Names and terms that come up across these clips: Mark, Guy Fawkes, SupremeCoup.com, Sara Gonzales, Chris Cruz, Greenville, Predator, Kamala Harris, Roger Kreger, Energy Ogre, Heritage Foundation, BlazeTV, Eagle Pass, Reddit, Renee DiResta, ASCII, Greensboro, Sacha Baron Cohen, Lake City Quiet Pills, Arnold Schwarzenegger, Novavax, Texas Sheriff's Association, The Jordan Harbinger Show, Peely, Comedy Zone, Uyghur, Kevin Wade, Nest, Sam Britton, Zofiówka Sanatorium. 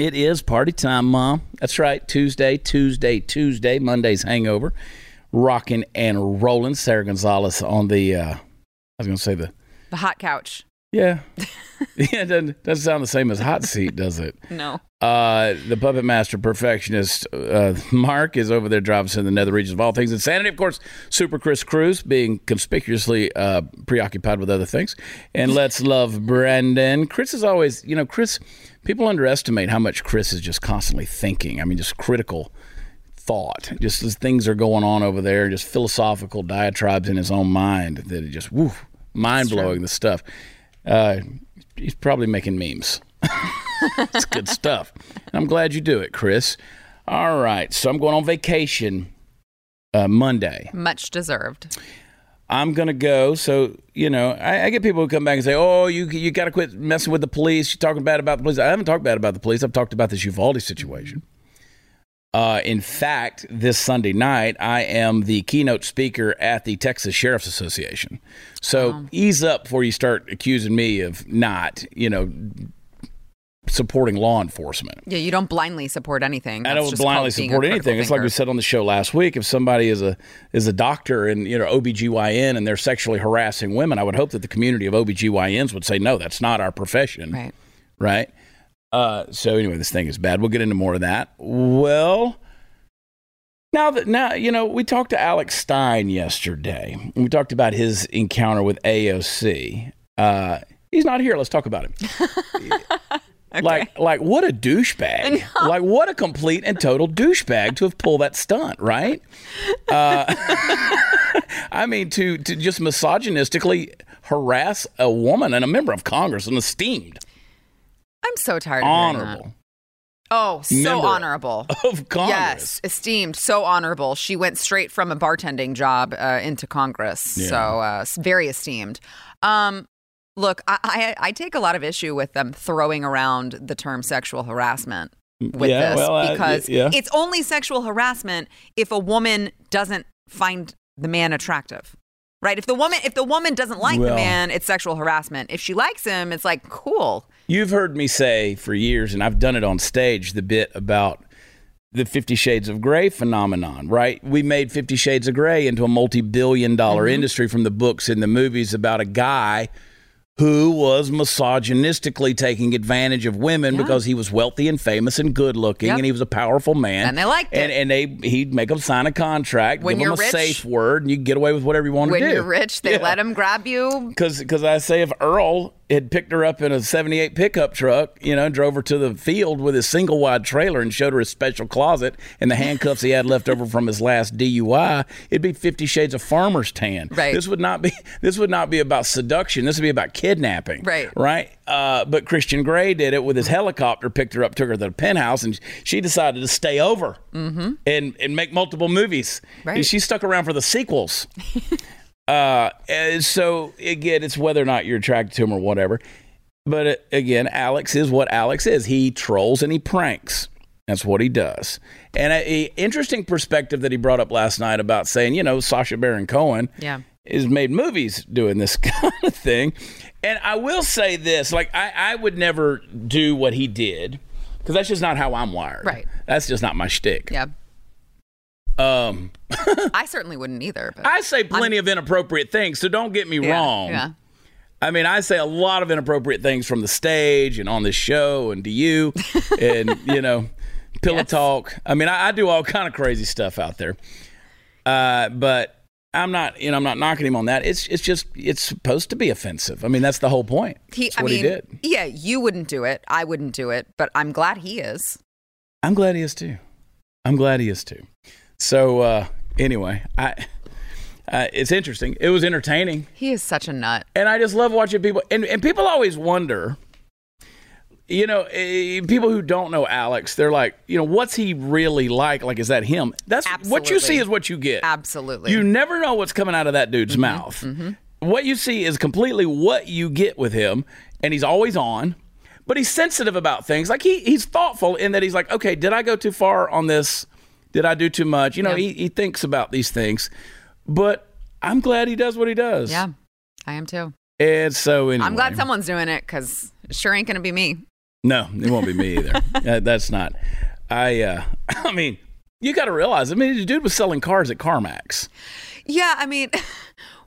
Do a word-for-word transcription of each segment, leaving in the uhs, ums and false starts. It is party time, Mom. That's right. Tuesday, Tuesday, Tuesday. Monday's hangover. Rocking and rolling. Sara Gonzales on the, uh, I was going to say the... The hot couch. Yeah. yeah, it doesn't, doesn't sound the same as hot seat, does it? No. Uh, the puppet master perfectionist, uh, Mark, is over there driving us in the nether regions of all things insanity. Of course, Super Chris Cruz being conspicuously uh, preoccupied with other things. And let's love Brandon. Chris is always, you know, Chris, people underestimate how much Chris is just constantly thinking. I mean, just critical thought. Just as things are going on over there, just philosophical diatribes in his own mind that are just, woo, mind-blowing, the stuff. Uh, he's probably making memes. It's good stuff. I'm glad you do it, Chris. All right. So I'm going on vacation uh, Monday. Much deserved. I'm going to go. So, you know, I, I get people who come back and say, oh, you you got to quit messing with the police. You're talking bad about the police. I haven't talked bad about the police. I've talked about this Uvalde situation. Uh, in fact, this Sunday night, I am the keynote speaker at the Texas Sheriff's Association. So wow. Ease up before you start accusing me of not, you know, supporting law enforcement. Yeah, you don't blindly support anything. That's I don't blindly support anything. It's like we said on the show last week. If somebody is a is a doctor and, you know, O B G Y N and they're sexually harassing women, I would hope that the community of O B G Y Ns would say, no, that's not our profession. Right. Right. Uh, so anyway, this thing is bad. We'll get into more of that. Well, now that now, you know, we talked to Alex Stein yesterday. We talked about his encounter with A O C. Uh, he's not here. Let's talk about him. okay. Like, like what a douchebag. No. Like, what a complete and total douchebag to have pulled that stunt, right? Uh, I mean, to, to just misogynistically harass a woman and a member of Congress, an esteemed. I'm so tired of honorable. That. Oh, so member honorable. Of Congress. Yes, esteemed, so honorable. She went straight from a bartending job uh, into Congress. Yeah. So uh, very esteemed. Um, look, I, I, I take a lot of issue with them throwing around the term sexual harassment with yeah, this well, because uh, yeah. it's only sexual harassment if a woman doesn't find the man attractive. Right. If the woman if the woman doesn't like well, the man, it's sexual harassment. If she likes him, it's like, cool. You've heard me say for years, and I've done it on stage, the bit about the Fifty Shades of Grey phenomenon. Right. We made Fifty Shades of Grey into a multi-billion dollar mm-hmm. industry from the books and the movies about a guy who was misogynistically taking advantage of women yeah. because he was wealthy and famous and good looking yep. and he was a powerful man. And they liked it. And, and they, he'd make them sign a contract, when give them a rich, safe word, and you get away with whatever you want to do. When you're rich, they yeah. let him grab you. Because I say if Earl had picked her up in a seventy-eight pickup truck, you know, drove her to the field with his single wide trailer and showed her his special closet and the handcuffs he had left over from his last D U I, it'd be Fifty Shades of Farmer's Tan. Right. This would not be, this would not be about seduction. This would be about kidnapping. Right. Right. Uh, but Christian Gray did it with his helicopter, picked her up, took her to the penthouse, and she decided to stay over mm-hmm. and, and make multiple movies. Right. And she stuck around for the sequels. Uh, so again, it's whether or not you're attracted to him or whatever. But uh, again, Alex is what Alex is. He trolls and he pranks. That's what he does. And a, a interesting perspective that he brought up last night about saying, you know, Sacha Baron Cohen yeah. is made movies doing this kind of thing. And I will say this, like I, I would never do what he did because that's just not how I'm wired. Right. That's just not my shtick. Yeah. Um, I certainly wouldn't either. But I say plenty I'm, of inappropriate things, so don't get me yeah, wrong. Yeah. I mean, I say a lot of inappropriate things from the stage and on this show and to you and, you know, pillow yes. talk. I mean, I, I do all kind of crazy stuff out there. Uh, but I'm not, you know, I'm not knocking him on that. It's it's just, it's supposed to be offensive. I mean, that's the whole point. He, that's I what mean, he did. Yeah, you wouldn't do it. I wouldn't do it. But I'm glad he is. I'm glad he is, too. I'm glad he is, too. So uh, anyway, I uh, it's interesting. It was entertaining. He is such a nut. And I just love watching people. And, and people always wonder, you know, uh, people who don't know Alex, they're like, you know, what's he really like? Like, is that him? That's Absolutely. What you see is what you get. Absolutely. You never know what's coming out of that dude's mm-hmm. mouth. Mm-hmm. What you see is completely what you get with him. And he's always on. But he's sensitive about things. Like he he's thoughtful in that he's like, okay, did I go too far on this? Did I do too much? You know, yeah. he, he thinks about these things, but I'm glad he does what he does. Yeah, I am too. And so anyway. I'm glad someone's doing it because it sure ain't going to be me. No, it won't be me either. uh, that's not. I uh, I mean, you got to realize, I mean, the dude was selling cars at CarMax. Yeah, I mean,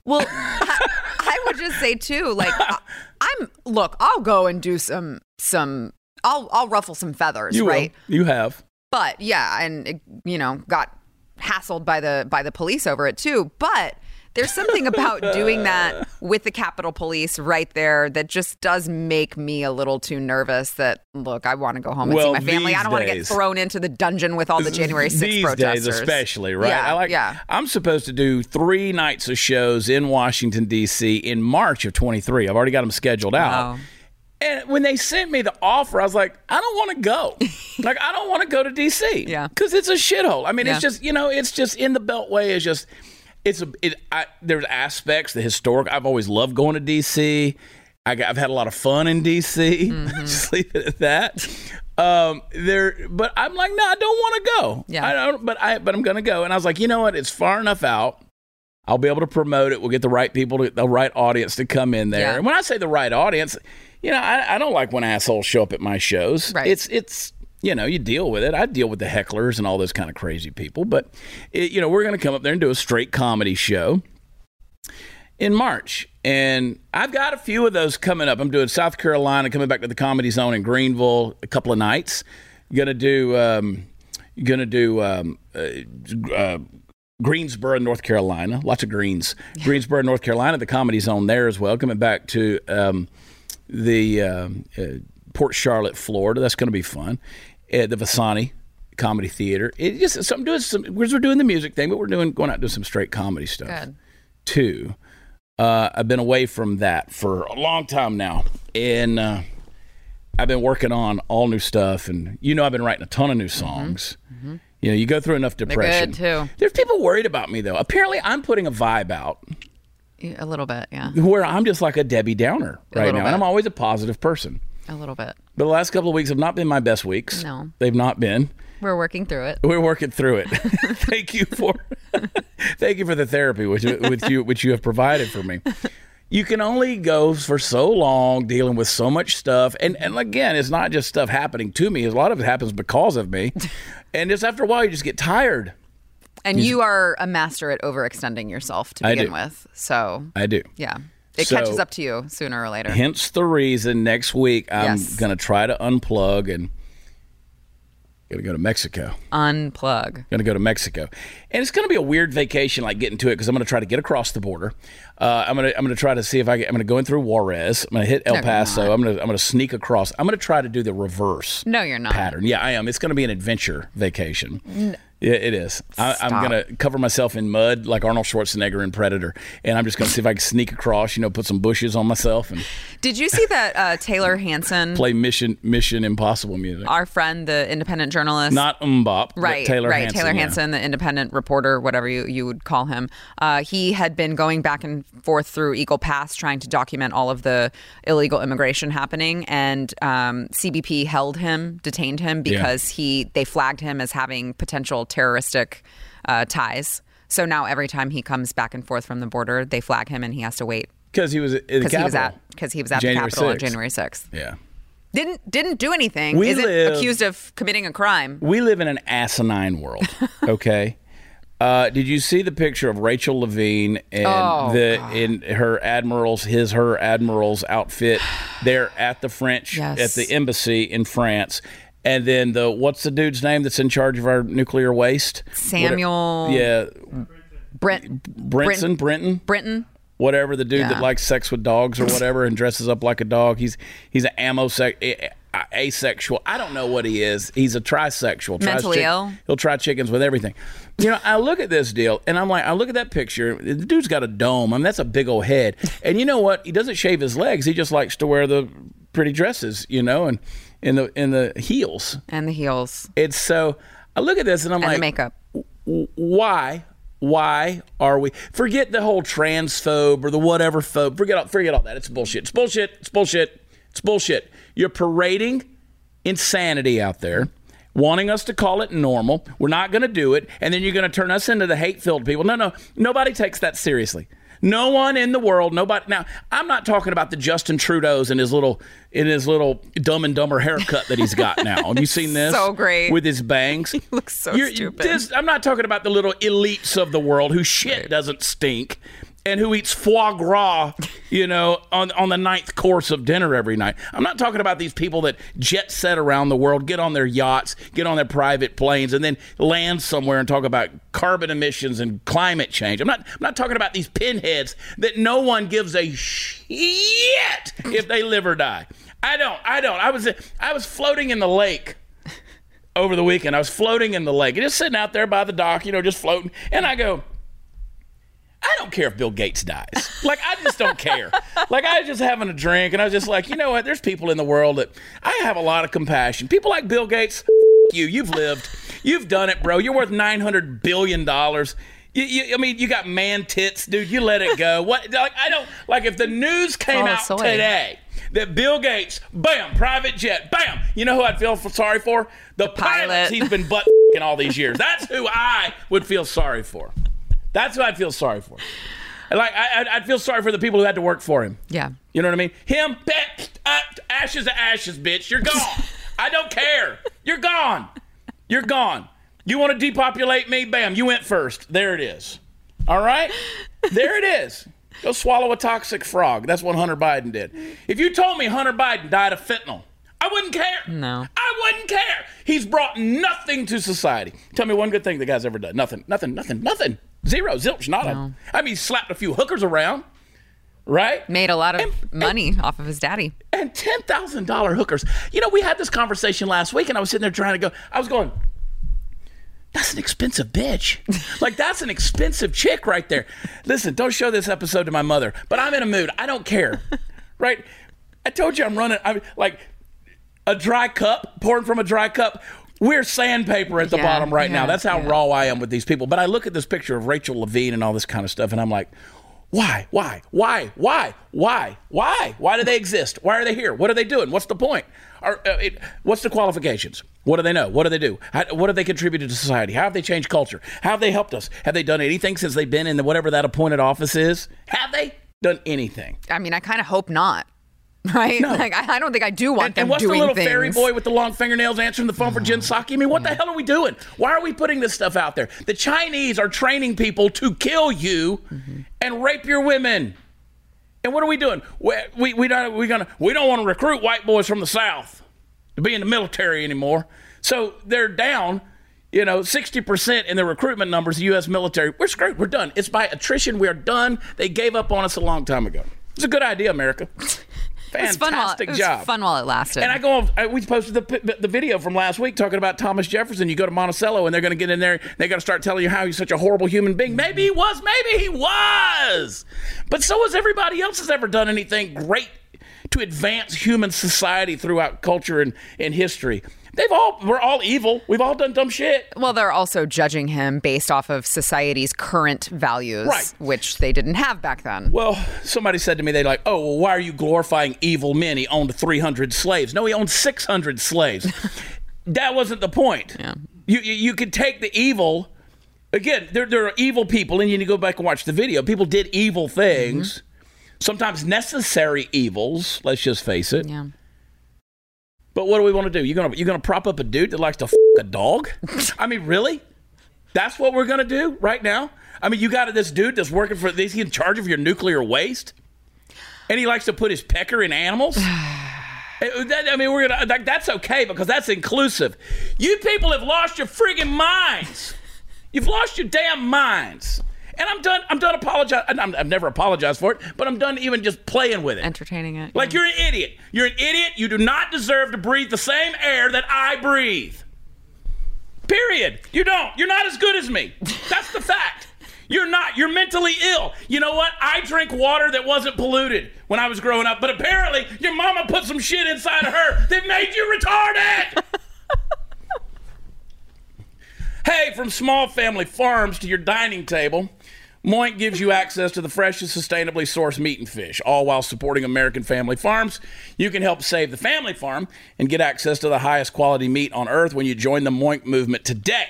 well, I, I would just say, too, like, I, I'm look, I'll go and do some some I'll I'll ruffle some feathers. You right. Will. You have. But yeah. And, it, you know, got hassled by the by the police over it, too. But there's something about doing that with the Capitol Police right there that just does make me a little too nervous that, look, I want to go home and well, see my family. I don't want to get thrown into the dungeon with all the January sixth these protesters. These days especially, right? Yeah, I like, yeah. I'm supposed to do three nights of shows in Washington, D C in March of twenty-three. I've already got them scheduled out. Wow. And when they sent me the offer, I was like, I don't want to go. Like, I don't want to go to D C. Yeah. Because it's a shithole. I mean, yeah. It's just, you know, it's just in the Beltway is just... It's a it, I, there's aspects, the historic. I've always loved going to D C. I, I've had a lot of fun in D C. Mm-hmm. Just leave it at that. Um, there, but I'm like, no, I don't want to go. Yeah, I don't. But I but I'm gonna go. And I was like, you know what? It's far enough out. I'll be able to promote it. We'll get the right people, to, the right audience to come in there. Yeah. And when I say the right audience, you know, I, I don't like when assholes show up at my shows. Right. It's it's. You know, you deal with it. I deal with the hecklers and all those kind of crazy people. But, it, you know, we're going to come up there and do a straight comedy show in March. And I've got a few of those coming up. I'm doing South Carolina, coming back to the Comedy Zone in Greenville a couple of nights. Going to do um, going to do um, uh, uh, Greensboro, North Carolina. Lots of greens. Yeah. Greensboro, North Carolina, the Comedy Zone there as well. Coming back to um, the uh, uh, Port Charlotte, Florida. That's going to be fun. At the Vasani Comedy Theater. It just so I'm doing some we're doing the music thing, but we're doing going out and doing some straight comedy stuff. Good. Too. Uh, I've been away from that for a long time now. And uh, I've been working on all new stuff, and you know I've been writing a ton of new songs. Mm-hmm. Mm-hmm. You know, you go through enough depression. They're good too. There's people worried about me though. Apparently I'm putting a vibe out. A little bit, yeah. Where I'm just like a Debbie Downer right now. Bit. And I'm always a positive person. A little bit. But the last couple of weeks have not been my best weeks. No. They've not been. We're working through it. We're working through it. Thank you for thank you for the therapy which, which, you, which you have provided for me. You can only go for so long dealing with so much stuff. And, and again, it's not just stuff happening to me. A lot of it happens because of me. And just after a while, you just get tired. And you, you just, are a master at overextending yourself to begin with. So I do. Yeah. It so, catches up to you sooner or later. Hence the reason next week I'm yes. going to try to unplug and going to go to Mexico. Unplug. Going to go to Mexico. And it's going to be a weird vacation, like getting to it, because I'm going to try to get across the border. Uh, I'm going to I'm going to try to see if I can, I'm going to go in through Juarez. I'm going to hit El no, Paso. I'm going to I'm going to sneak across. I'm going to try to do the reverse. No, you're not. Pattern. Yeah, I am. It's going to be an adventure vacation. No. Yeah, it is. I, I'm going to cover myself in mud like Arnold Schwarzenegger in Predator. And I'm just going to see if I can sneak across, you know, put some bushes on myself. And did you see that uh, Taylor Hanson play Mission Mission Impossible music? Our friend, the independent journalist. Not Mbop, right, but Taylor right, Hanson. Right, Taylor yeah. Hanson, the independent reporter, whatever you, you would call him. Uh, he had been going back and forth through Eagle Pass trying to document all of the illegal immigration happening. And um, C B P held him, detained him, because yeah. he they flagged him as having potential terroristic uh, ties. So now every time he comes back and forth from the border, they flag him and he has to wait. Because he was at the Capitol. Because he was at the Capitol on January sixth. Yeah. Didn't didn't do anything. We Isn't live, accused of committing a crime. We live in an asinine world, okay? uh, did you see the picture of Rachel Levine and oh, the God. in her admiral's, his, her admiral's outfit there at the French, yes. at the embassy in France? And then the what's the dude's name that's in charge of our nuclear waste? Samuel. What, yeah. Brent. Brentson. Brenton. Brenton. Whatever the dude yeah. that likes sex with dogs or whatever and dresses up like a dog. He's he's an amosex, asexual. I don't know what he is. He's a trisexual. Mentally chick- ill. He'll try chickens with everything. You know, I look at this deal and I'm like, I look at that picture. The dude's got a dome. I mean, that's a big old head. And you know what? He doesn't shave his legs. He just likes to wear the pretty dresses, you know, and. In the in the heels and the heels. It's so I look at this and I'm and like, the makeup. Why, why are we? Forget the whole transphobe or the whatever phobe. Forget all, forget all that. It's bullshit. It's bullshit. It's bullshit. It's bullshit. You're parading insanity out there, wanting us to call it normal. We're not going to do it, and then you're going to turn us into the hate-filled people. No, no, nobody takes that seriously. No one in the world, nobody. Now, I'm not talking about the Justin Trudeau's and his little in his little Dumb and Dumber haircut that he's got now. Have you seen this? So great. With his bangs. He looks so You're, stupid. This, I'm not talking about the little elites of the world whose shit right. doesn't stink and who eats foie gras, you know, on, on the ninth course of dinner every night. I'm not talking about these people that jet set around the world, get on their yachts, get on their private planes, and then land somewhere and talk about carbon emissions and climate change. I'm not, I'm not talking about these pinheads that no one gives a shit if they live or die. I don't, I don't. I was, I was floating in the lake over the weekend. I was floating in the lake, just sitting out there by the dock, you know, just floating, and I go, I don't care if Bill Gates dies. Like, I just don't care. Like, I was just having a drink, and I was just like, you know what? There's people in the world that I have a lot of compassion. People like Bill Gates, f*** you. You've lived. You've done it, bro. You're worth nine hundred billion dollars. You, you, I mean, you got man tits, dude. You let it go. What? Like, I don't, like, if the news came oh, out soy. today that Bill Gates, bam, private jet, bam. You know who I'd feel for, sorry for? The, the pilot. pilots he's been butt f***ing all these years. That's who I would feel sorry for. That's what I feel sorry for. Like, I, I'd feel sorry for the people who had to work for him. Yeah. You know what I mean? Him, pe- uh, ashes to ashes, bitch. You're gone. I don't care. You're gone. You're gone. You want to depopulate me? Bam. You went first. There it is. All right? There it is. Go swallow a toxic frog. That's what Hunter Biden did. If you told me Hunter Biden died of fentanyl, I wouldn't care. No. I wouldn't care. He's brought nothing to society. Tell me one good thing the guy's ever done. Nothing. Nothing. Nothing. Nothing. Zero, zilch, nada. No. I mean, he slapped a few hookers around, right? Made a lot of and, money and, off of his daddy. And ten thousand dollars hookers. You know, we had this conversation last week, and I was sitting there trying to go, I was going, that's an expensive bitch. Like, that's an expensive chick right there. Listen, don't show this episode to my mother, but I'm in a mood. I don't care, right? I told you I'm running, I'm like, a dry cup, pouring from a dry cup. We're sandpaper at the yeah, bottom right yeah, now. That's how yeah. raw I am with these people. But I look at this picture of Rachel Levine and all this kind of stuff, and I'm like, why, why, why, why, why, why? Why do they exist? Why are they here? What are they doing? What's the point? Are, uh, it, what's the qualifications? What do they know? What do they do? How, what have they contributed to society? How have they changed culture? How have they helped us? Have they done anything since they've been in the, whatever that appointed office is? Have they done anything? I mean, I kind of hope not. Right? No. Like, I, I don't think I do want and, them doing things. And what's the little things. fairy boy with the long fingernails answering the phone oh, for Jen Psaki? I mean, what yeah. the hell are we doing? Why are we putting this stuff out there? The Chinese are training people to kill you mm-hmm. and rape your women. And what are we doing? We we, we don't we gonna we don't want to recruit white boys from the South to be in the military anymore. So they're down, you know, sixty percent in the recruitment numbers, the U S military. We're screwed. We're done. It's by attrition. We are done. They gave up on us a long time ago. It's a good idea, America. Fantastic it was fun while, it was job. Fun while it lasted. And I go, I, we posted the the video from last week talking about Thomas Jefferson. You go to Monticello and they're going to get in there. They're going to start telling you how he's such a horrible human being. Maybe he was. Maybe he was. But so is everybody else that's ever done anything great to advance human society throughout culture and, and history. They've all, we're all evil. We've all done dumb shit. Well, they're also judging him based off of society's current values, right. which they didn't have back then. Well, somebody said to me, they like, oh, well, why are you glorifying evil men? He owned three hundred slaves. No, he owned six hundred slaves. That wasn't the point. Yeah. You, you you could take the evil. Again, there, there are evil people, and you need to go back and watch the video. People did evil things, mm-hmm. sometimes necessary evils. Let's just face it. Yeah. But what do we want to do? You're gonna you're gonna prop up a dude that likes to f*** a dog? I mean, really? That's what we're gonna do right now? I mean, you got this dude that's working for this. He's in charge of your nuclear waste, and he likes to put his pecker in animals. it, that, I mean, we're gonna like that's okay because that's inclusive. You people have lost your friggin' minds. You've lost your damn minds. And I'm done. I'm done apologizing. I've never apologized for it, but I'm done even just playing with it. Entertaining it. Like, yeah. you're an idiot. You're an idiot. You do not deserve to breathe the same air that I breathe. Period. You don't. You're not as good as me. That's the fact. You're not. You're mentally ill. You know what? I drink water that wasn't polluted when I was growing up, but apparently your mama put some shit inside of her that made you retarded. Hey, from small family farms to your dining table, Moink gives you access to the freshest, sustainably sourced meat and fish, all while supporting American family farms. You can help save the family farm and get access to the highest quality meat on earth when you join the Moink movement today.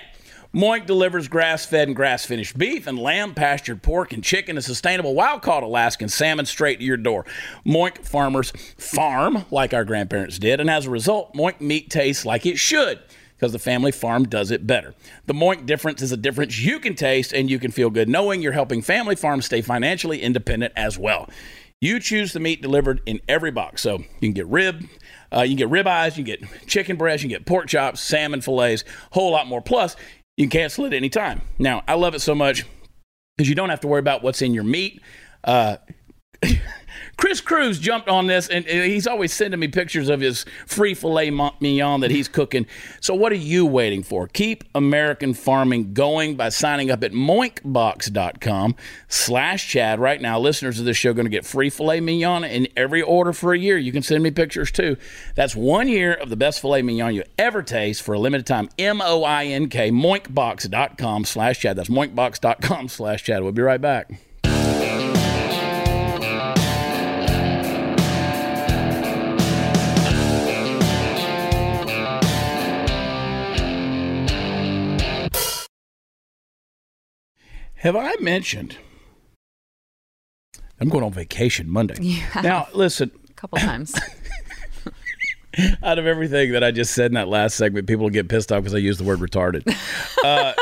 Moink delivers grass-fed and grass-finished beef and lamb, pastured pork, and chicken, and sustainable wild-caught Alaskan salmon straight to your door. Moink farmers farm like our grandparents did, and as a result, Moink meat tastes like it should, because the family farm does it better. The Moink difference is a difference you can taste, and you can feel good knowing you're helping family farms stay financially independent as well. You choose the meat delivered in every box. So you can get rib, uh, you can get rib eyes, you can get chicken breast, you can get pork chops, salmon fillets, a whole lot more. Plus, you can cancel it any time. Now, I love it so much because you don't have to worry about what's in your meat. Uh, Chris Cruz jumped on this, and he's always sending me pictures of his free filet mignon that he's cooking. So what are you waiting for? Keep American farming going by signing up at moinkbox.com slash Chad. Right now, listeners of this show are going to get free filet mignon in every order for a year. You can send me pictures, too. That's one year of the best filet mignon you ever taste for a limited time. M O I N K, moinkbox.com slash Chad. That's moinkbox.com slash Chad. We'll be right back. Have I mentioned I'm going on vacation Monday? Yeah. Now, listen. A couple times. Out of everything that I just said in that last segment, people get pissed off because I used the word retarded. Uh,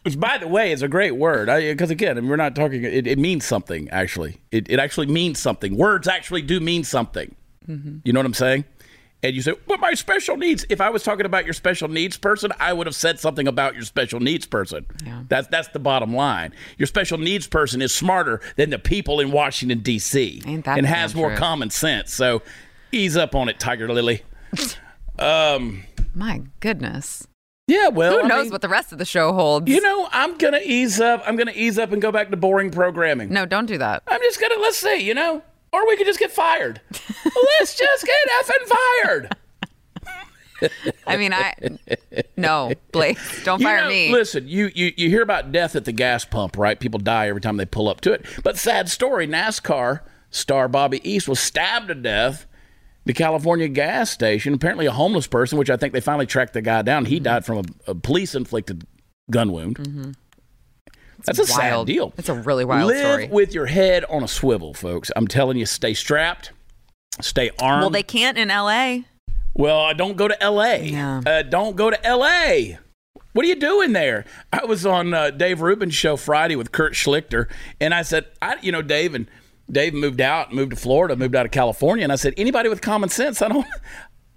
which, by the way, is a great word. Because, again, I mean, we're not talking. It, it means something, actually. It, it actually means something. Words actually do mean something. Mm-hmm. You know what I'm saying? And you say, but my special needs. If I was talking about your special needs person, I would have said something about your special needs person. Yeah. That's that's the bottom line. Your special needs person is smarter than the people in Washington, D C and has more common sense. So ease up on it, Tiger Lily. Um, my goodness. Yeah, well, who knows I mean, what the rest of the show holds? You know, I'm gonna ease up. I'm gonna ease up and go back to boring programming. No, don't do that. I'm just gonna let's see. You know. Or we could just get fired. Let's just get effing fired. I mean, I no, Blake, don't you fire know, me. Listen, you, you you hear about death at the gas pump, right? People die every time they pull up to it. But sad story, NASCAR star Bobby East was stabbed to death at the California gas station. Apparently, a homeless person, which I think they finally tracked the guy down. He mm-hmm. died from a, a police-inflicted gun wound. Mm-hmm. That's a wild, sad deal. That's a really wild Live story. Live with your head on a swivel, folks. I'm telling you, stay strapped, stay armed. Well, they can't in L A. Well, don't go to L A. Yeah. Uh, don't go to L A. What are you doing there? I was on uh, Dave Rubin's show Friday with Kurt Schlichter, and I said, I, you know, Dave and Dave moved out, moved to Florida, moved out of California, and I said, anybody with common sense, I don't,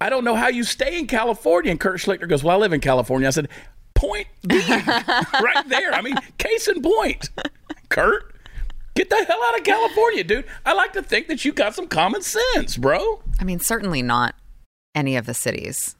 I don't know how you stay in California. And Kurt Schlichter goes, well, I live in California. I said, point being right there. I mean, case in point. Kurt, get the hell out of California, dude. I like to think that you got some common sense, bro. I mean, certainly not any of the cities,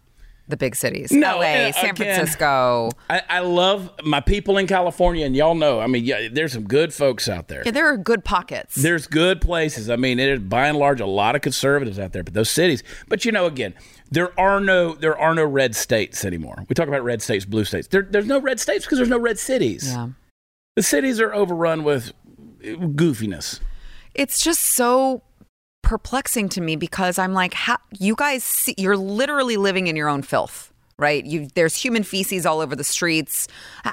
the big cities. No, L A, uh, San again, Francisco. I, I love my people in California, and y'all know. I mean, yeah, there's some good folks out there. Yeah, there are good pockets. There's good places. I mean, it is by and large a lot of conservatives out there, but those cities. But you know, again. There are no there are no red states anymore. We talk about red states, blue states. There, there's no red states because there's no red cities. Yeah. The cities are overrun with goofiness. It's just so perplexing to me because I'm like, how, you guys, see, you're literally living in your own filth, right? You, there's human feces all over the streets.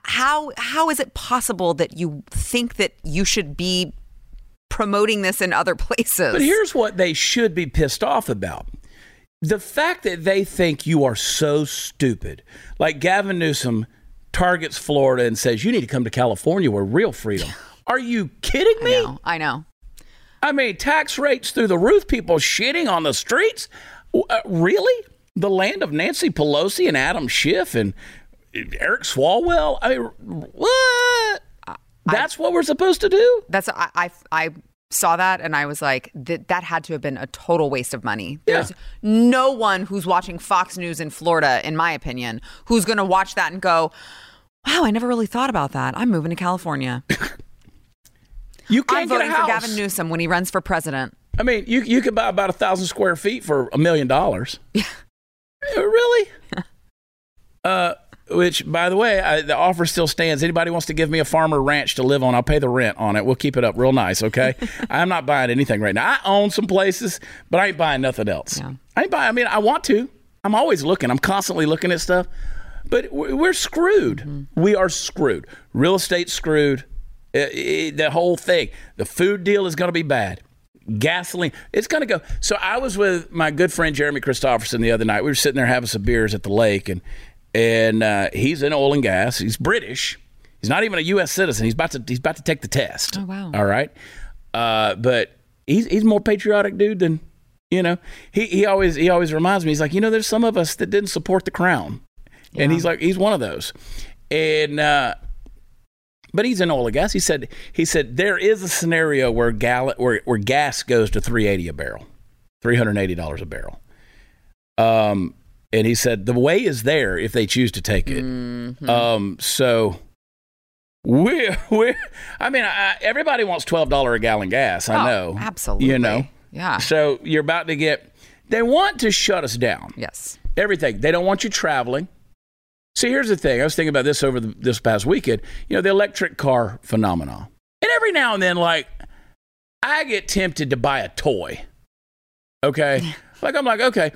How how is it possible that you think that you should be promoting this in other places? But here's what they should be pissed off about. The fact that they think you are so stupid, like Gavin Newsom targets Florida and says, you need to come to California where real freedom. Are you kidding me? I know. I know. I mean, tax rates through the roof, people shitting on the streets. Uh, really? The land of Nancy Pelosi and Adam Schiff and Eric Swalwell? I mean, what? I, that's what we're supposed to do? That's I I. I saw that and I was like, that that had to have been a total waste of money. There's yeah. no one who's watching Fox News in Florida, in my opinion, who's going to watch that and go, wow, I never really thought about that. I'm moving to California. You can't I'm voting get a house. for Gavin Newsom when he runs for president. I mean, you you could buy about a thousand square feet for a million dollars. Yeah. Really? uh, which, by the way, I, the offer still stands. Anybody wants to give me a farm or ranch to live on, I'll pay the rent on it. We'll keep it up real nice, okay? I'm not buying anything right now. I own some places, but I ain't buying nothing else. Yeah. I ain't buying, I mean, I want to. I'm always looking. I'm constantly looking at stuff. But we're screwed. Mm-hmm. We are screwed. Real estate screwed. It, it, the whole thing. The food deal is going to be bad. Gasoline, it's going to go. So I was with my good friend Jeremy Christopherson the other night. We were sitting there having some beers at the lake, and and uh, he's in oil and gas. He's British. He's not even a U S citizen. He's about to he's about to take the test. Oh wow! All right, uh, but he's he's more patriotic dude than you know. He he always he always reminds me. He's like, you know, there's some of us that didn't support the crown. Yeah. And he's like, he's one of those. And uh, but he's in oil and gas. He said, he said there is a scenario where gal where, where gas goes to three eighty a barrel, three hundred eighty dollars a barrel. Um, and he said the way is there if they choose to take it. Mm-hmm. Um, so we're we're. I mean, I, everybody wants twelve dollars a gallon gas. I oh, know, absolutely. You know, yeah. So you're about to get. They want to shut us down. Yes, everything. They don't want you traveling. See, here's the thing. I was thinking about this over the, this past weekend. You know, the electric car phenomenon. And every now and then, like, I get tempted to buy a toy. Okay? Like, I'm like, okay.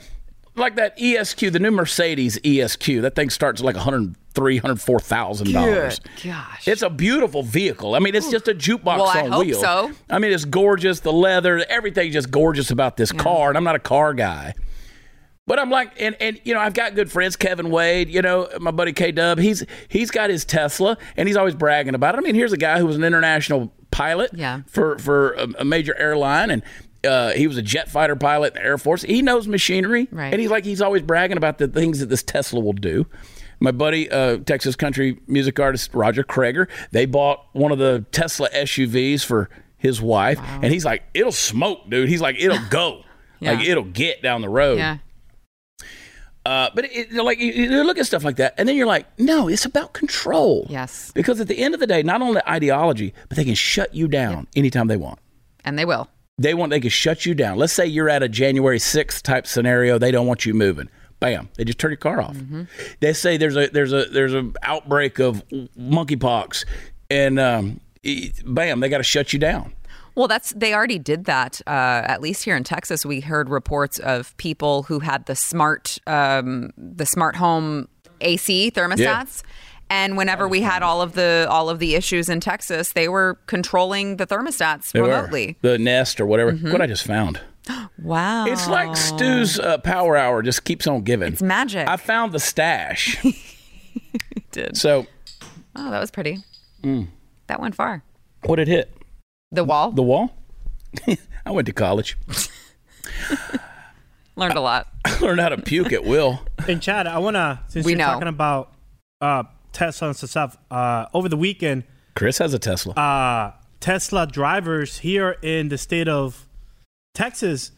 Like that E S Q, the new Mercedes E S Q. That thing starts at like one hundred three thousand dollars, one hundred four thousand dollars. Gosh. It's a beautiful vehicle. I mean, it's just a jukebox well, on wheels. Well, I hope so. I mean, it's gorgeous. The leather, everything's just gorgeous about this yeah. car. And I'm not a car guy. But I'm like, and, and you know, I've got good friends, Kevin Wade, you know, my buddy K-Dub, he's he's got his Tesla, and he's always bragging about it. I mean, here's a guy who was an international pilot yeah. for, for a, a major airline, and uh, he was a jet fighter pilot in the Air Force. He knows machinery, right. And he's like, he's always bragging about the things that this Tesla will do. My buddy, uh, Texas country music artist Roger Kreger, they bought one of the Tesla S U Vs for his wife, wow. and he's like, it'll smoke, dude. He's like, it'll go. yeah. Like, it'll get down the road. Yeah. Uh, but it, like you look at stuff like that, and then you're like, no, it's about control. Yes. Because at the end of the day, not only ideology, but they can shut you down yep. anytime they want. And they will. They want. They can shut you down. Let's say you're at a January sixth type scenario. They don't want you moving. Bam. They just turn your car off. Mm-hmm. They say there's a there's a there's an outbreak of monkeypox, and um, bam, they got to shut you down. Well, that's they already did that, uh, at least here in Texas. We heard reports of people who had the smart um, the smart home A C thermostats. Yeah. And whenever we had all of the all of the issues in Texas, they were controlling the thermostats they remotely. Were. The Nest or whatever. Mm-hmm. What I just found. Wow. It's like Stu's uh, power hour just keeps on giving. It's magic. I found the stash. He did. So. Oh, that was pretty. Mm. That went far. What it hit? The wall? The wall? I went to college. Learned a lot. I, I learned how to puke at will. And Chad, I want to, since we you're know. talking about uh, Tesla and stuff, uh, over the weekend. Chris has a Tesla. Uh, Tesla drivers here in the state of Texas,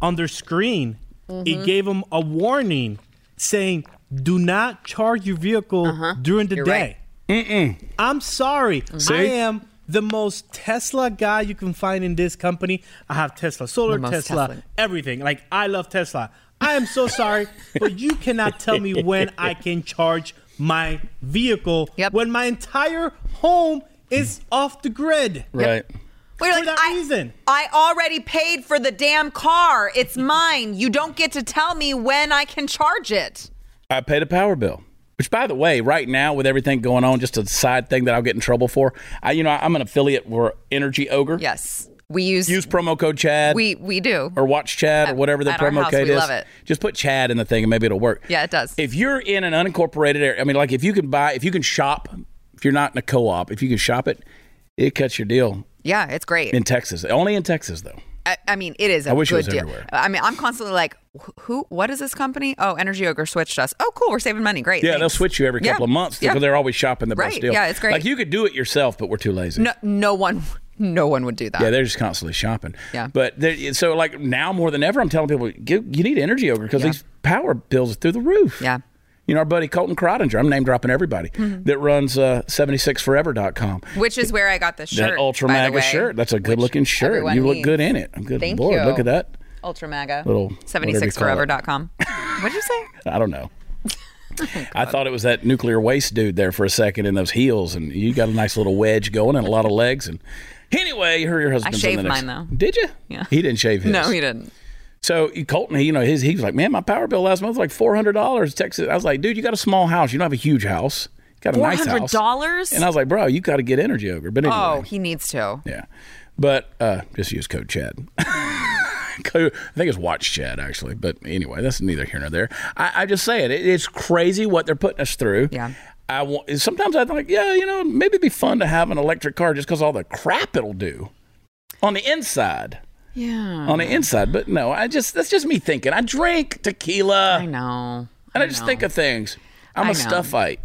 on their screen, mm-hmm. it gave them a warning saying, do not charge your vehicle uh-huh. during the you're day. Right. Mm-mm. I'm sorry. Mm-hmm. I am... the most Tesla guy you can find in this company. I have Tesla solar, Tesla, Tesla, everything. Like, I love Tesla. I am so sorry, but you cannot tell me when I can charge my vehicle yep. when my entire home is off the grid. Right. Yep. Wait, for like, that I, reason. I already paid for the damn car. It's mine. You don't get to tell me when I can charge it. I paid a power bill. Which, by the way, right now, with everything going on, just a side thing that I'll get in trouble for. I, you know, I'm an affiliate for Energy Ogre. Yes. We use... Use promo code Chad. We we do. Or watch Chad at, or whatever the promo house, code we is. Love it. Just put Chad in the thing and maybe it'll work. Yeah, it does. If you're in an unincorporated area, I mean, like if you can buy, if you can shop, if you're not in a co-op, if you can shop it, it cuts your deal. Yeah, it's great. In Texas. Only in Texas, though. I, I mean, it is a I wish good it was deal. Everywhere. I mean, I'm constantly like... who what is this company? Oh, Energy Ogre switched us. Oh, cool, we're saving money. Great. Yeah, thanks. They'll switch you every couple yeah. of months because yeah. they're always shopping the right. best deal. Yeah, it's great. Like you could do it yourself, but we're too lazy. No no one no one would do that. Yeah, they're just constantly shopping. Yeah. But so like now more than ever, I'm telling people you need Energy Ogre because yeah. these power bills are through the roof. Yeah. You know, our buddy Colton Crottinger, I'm name dropping everybody, mm-hmm. that runs uh, seventy-six forever dot com. Which is where I got this shirt. That ultra mega way, shirt. That's a good looking shirt. You look needs. Good in it. I'm good. Thank Lord, you. Look at that. Ultra MAGA. Little seventy-six forever dot com. What did you say? I don't know. Oh, I thought it was that nuclear waste dude there for a second in those heels, and you got a nice little wedge going and a lot of legs. And anyway, you heard your husband. I shaved mine though. Did you? Yeah. He didn't shave his. No, he didn't. So Colton, you know, his, he was like, man, my power bill last month was like four hundred dollars. Texas. I was like, dude, you got a small house. You don't have a huge house. You got a nice house. four hundred dollars? And I was like, bro, you got to get Energy Ogre. But anyway. Oh, he needs to. Yeah. But uh, just use code Chad. I think it's Watch Chad, actually. But anyway, that's neither here nor there. I, I just say it. it. It's crazy what they're putting us through. Yeah. I want, sometimes I think, yeah, you know, maybe it'd be fun to have an electric car just because all the crap it'll do on the inside. Yeah. On the inside. But no, I just that's just me thinking. I drink tequila. I know. I and I just know. think of things. I'm I a know. stuffite.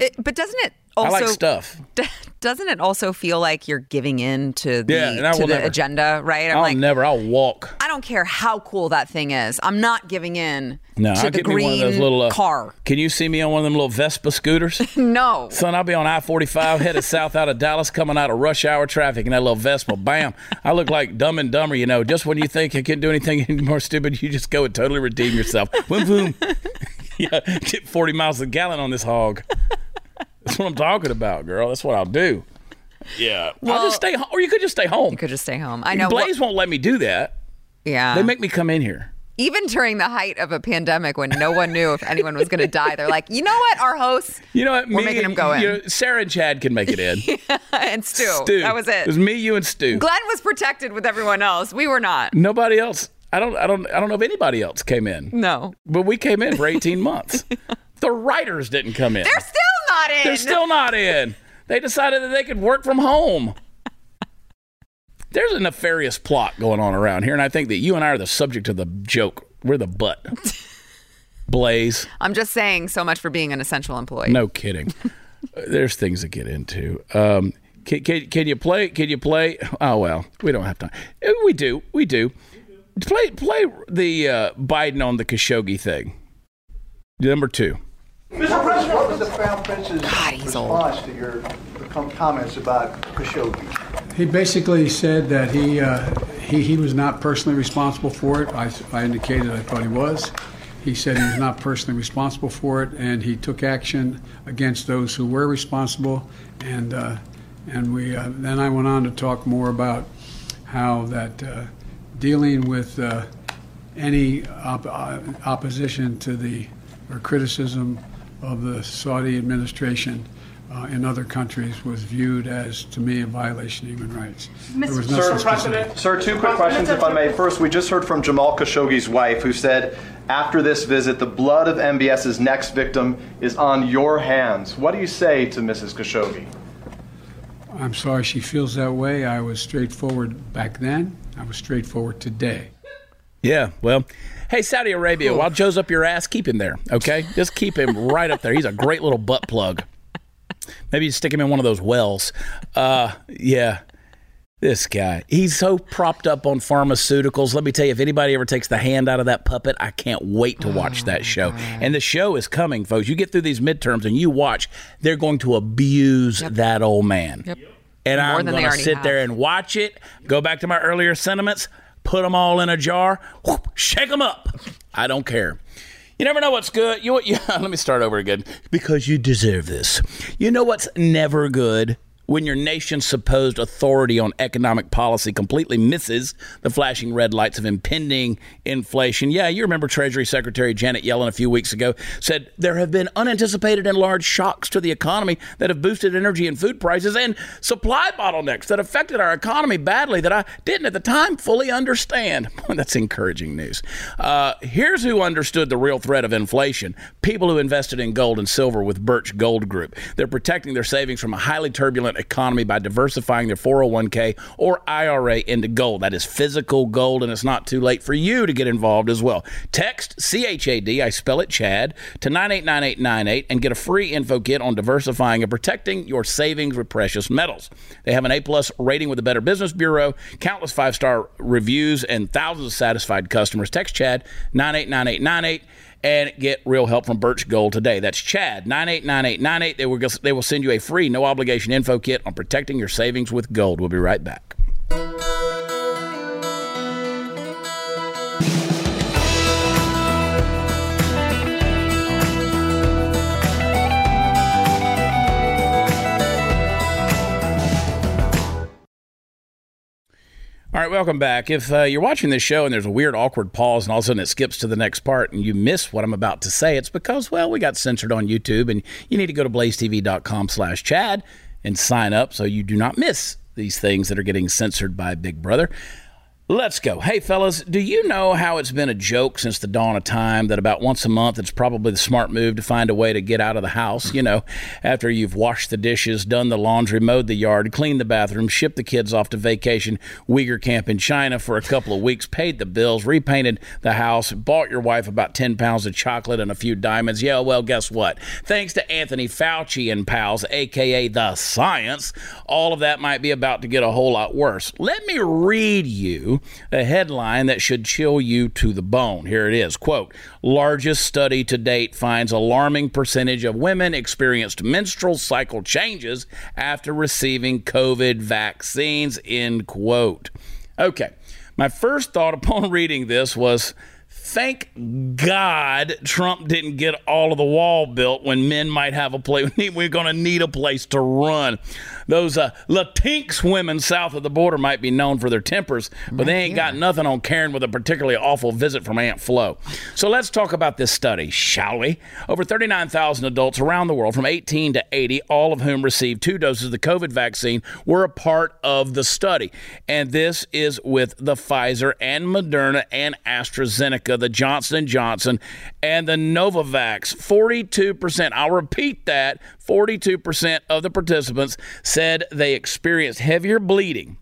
It, but doesn't it also... I like stuff. D- doesn't it also feel like you're giving in to the, yeah, to the never, agenda, right? I'm I'll like, never. I'll walk. I don't care how cool that thing is. I'm not giving in no, to I'll the get green me one of those little, uh, car. Can you see me on one of them little Vespa scooters? No. Son, I'll be on I forty-five headed south out of Dallas coming out of rush hour traffic in that little Vespa. Bam. I look like Dumb and Dumber, you know. Just when you think you can't do anything anymore stupid, you just go and totally redeem yourself. Boom, boom. Yeah, get forty miles a gallon on this hog. That's what I'm talking about, girl. That's what I'll do. Yeah. Well, I'll just stay home. Or you could just stay home. You could just stay home. I know. Blaze well, won't let me do that. Yeah. They make me come in here. Even during the height of a pandemic when no one knew if anyone was going to die, they're like, you know what, our hosts, you know what, we're me, making them go in. You know, Sarah and Chad can make it in. Yeah, and Stu. Stu. That was it. It was me, you, and Stu. Glenn was protected with everyone else. We were not. Nobody else. I don't, I don't, I don't know if anybody else came in. No. But we came in for eighteen months. The writers didn't come in. They're still not in. They're still not in. They decided that they could work from home. There's a nefarious plot going on around here, and I think that you and I are the subject of the joke. We're the butt. Blaze. I'm just saying so much for being an essential employee. No kidding. There's things to get into. Um, can, can, can you play? Can you play? Oh, well, we don't have time. We do. We do. Play, play the uh, Biden on the Khashoggi thing. Number two. Mister President, what was the Crown Prince's God, response old. to your comments about Khashoggi? He basically said that he uh, he, he was not personally responsible for it. I, I indicated I thought he was. He said he was not personally responsible for it, and he took action against those who were responsible. And uh, and we uh, then I went on to talk more about how that uh, dealing with uh, any op- opposition to the or criticism of the Saudi administration uh, in other countries was viewed as, to me, a violation of human rights. Mister Sir, President, Sir, two quick questions, if I may. First, we just heard from Jamal Khashoggi's wife, who said, after this visit, the blood of M B S's next victim is on your hands. What do you say to Missus Khashoggi? I'm sorry she feels that way. I was straightforward back then. I was straightforward today. Yeah, well, hey, Saudi Arabia, cool. While Joe's up your ass, keep him there, okay? Just keep him right up there. He's a great little butt plug. Maybe you stick him in one of those wells. Uh, yeah, this guy. He's so propped up on pharmaceuticals. Let me tell you, if anybody ever takes the hand out of that puppet, I can't wait to watch oh, that show. God. And the show is coming, folks. You get through these midterms and you watch. They're going to abuse yep. that old man. Yep. And More I'm going to sit have. there and watch it, go back to my earlier sentiments, put them all in a jar, whoop, shake them up. I don't care. You never know what's good. You, you Let me start over again. Because you deserve this. You know what's never good? When your nation's supposed authority on economic policy completely misses the flashing red lights of impending inflation. Yeah, you remember Treasury Secretary Janet Yellen a few weeks ago said there have been unanticipated and large shocks to the economy that have boosted energy and food prices and supply bottlenecks that affected our economy badly that I didn't at the time fully understand. That's encouraging news. Uh, here's who understood the real threat of inflation. People who invested in gold and silver with Birch Gold Group. They're protecting their savings from a highly turbulent economy by diversifying their four oh one k or I R A into gold. That is physical gold, and it's not too late for you to get involved as well. Text C H A D, I spell it Chad, to nine eight nine eight nine eight and get a free info kit on diversifying and protecting your savings with precious metals. They have an A-plus rating with the Better Business Bureau, countless five-star reviews, and thousands of satisfied customers. Text Chad, nine eight nine eight nine eight. And get real help from Birch Gold today. That's Chad, nine eight nine eight nine eight. They will, they will send you a free, no-obligation info kit on protecting your savings with gold. We'll be right back. All right, welcome back. If uh, you're watching this show and there's a weird, awkward pause and all of a sudden it skips to the next part and you miss what I'm about to say, it's because, well, we got censored on YouTube, and you need to go to blaze T V dot com slash Chad and sign up so you do not miss these things that are getting censored by Big Brother. Let's go. Hey, fellas, do you know how it's been a joke since the dawn of time that about once a month it's probably the smart move to find a way to get out of the house, you know, after you've washed the dishes, done the laundry, mowed the yard, cleaned the bathroom, shipped the kids off to vacation, Uyghur camp in China for a couple of weeks, paid the bills, repainted the house, bought your wife about ten pounds of chocolate and a few diamonds. Yeah, well, guess what? Thanks to Anthony Fauci and pals, a k a the science, all of that might be about to get a whole lot worse. Let me read you a headline that should chill you to the bone. Here it is. Quote, largest study to date finds alarming percentage of women experienced menstrual cycle changes after receiving COVID vaccines, end quote. Okay. My first thought upon reading this was, thank God Trump didn't get all of the wall built when men might have a place. We're going to need a place to run. Those uh, Latinx women south of the border might be known for their tempers, but they ain't got nothing on Karen with a particularly awful visit from Aunt Flo. So let's talk about this study, shall we? Over thirty-nine thousand adults around the world from eighteen to eighty, all of whom received two doses of the COVID vaccine, were a part of the study. And this is with the Pfizer and Moderna and AstraZeneca, the Johnson and Johnson, and the Novavax. forty-two percent, I'll repeat that, forty-two percent of the participants said they experienced heavier bleeding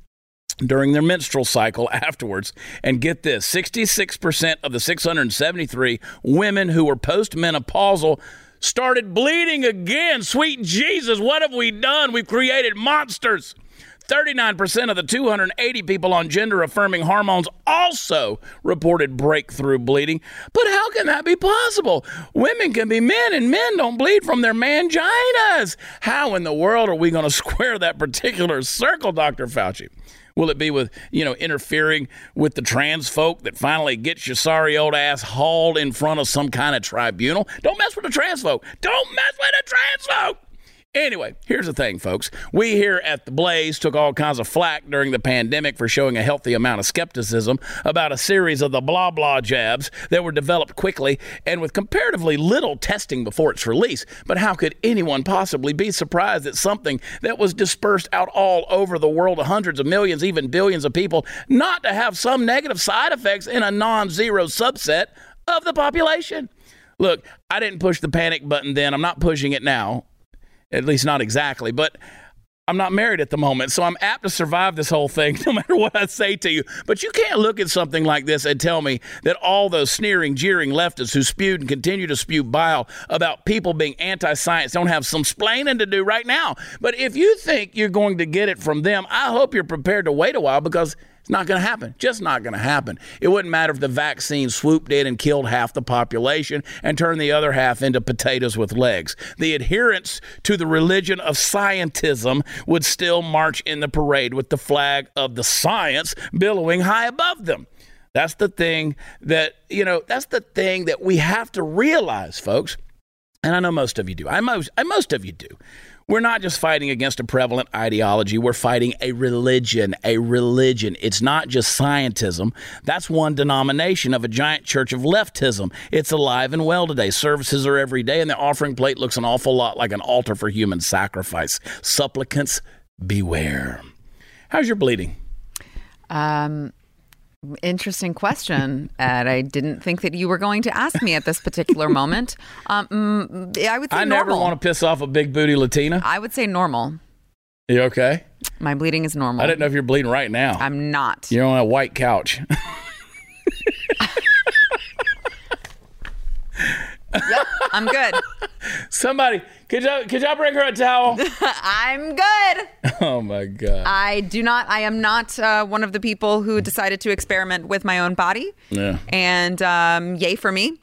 during their menstrual cycle afterwards. And get this, sixty-six percent of the six hundred seventy-three women who were postmenopausal started bleeding again. Sweet Jesus, what have we done? We've created monsters. thirty-nine percent of the two hundred eighty people on gender-affirming hormones also reported breakthrough bleeding. But how can that be possible? Women can be men, and men don't bleed from their manginas. How in the world are we going to square that particular circle, Doctor Fauci? Will it be with, you know, interfering with the trans folk that finally gets your sorry old ass hauled in front of some kind of tribunal? Don't mess with the trans folk. Don't mess with the trans folk. Anyway, here's the thing, folks. We here at The Blaze took all kinds of flack during the pandemic for showing a healthy amount of skepticism about a series of the blah-blah jabs that were developed quickly and with comparatively little testing before its release. But how could anyone possibly be surprised at something that was dispersed out all over the world to hundreds of millions, even billions of people, not to have some negative side effects in a non-zero subset of the population? Look, I didn't push the panic button then. I'm not pushing it now. At least not exactly, but I'm not married at the moment, so I'm apt to survive this whole thing no matter what I say to you. But you can't look at something like this and tell me that all those sneering, jeering leftists who spewed and continue to spew bile about people being anti-science don't have some splaining to do right now. But if you think you're going to get it from them, I hope you're prepared to wait a while, because it's not going to happen. Just not going to happen. It wouldn't matter if the vaccine swooped in and killed half the population and turned the other half into potatoes with legs. The adherents to the religion of scientism would still march in the parade with the flag of the science billowing high above them. That's the thing that, you know, that's the thing that we have to realize, folks. And I know most of you do. I most, I most of you do. We're not just fighting against a prevalent ideology. We're fighting a religion, a religion. It's not just scientism. That's one denomination of a giant church of leftism. It's alive and well today. Services are every day, and the offering plate looks an awful lot like an altar for human sacrifice. Supplicants, beware. How's your bleeding? Um... Interesting question, Ed. I didn't think that you were going to ask me at this particular moment. Um, I would say I normal. I never want to piss off a big booty Latina. I would say normal. You okay? My bleeding is normal. I didn't know if you're bleeding right now. I'm not. You're on a white couch. Yep, I'm good. Somebody, could y'all, could y'all bring her a towel? I'm good. Oh, my God. I do not. I am not uh, one of the people who decided to experiment with my own body. Yeah. And um, yay for me.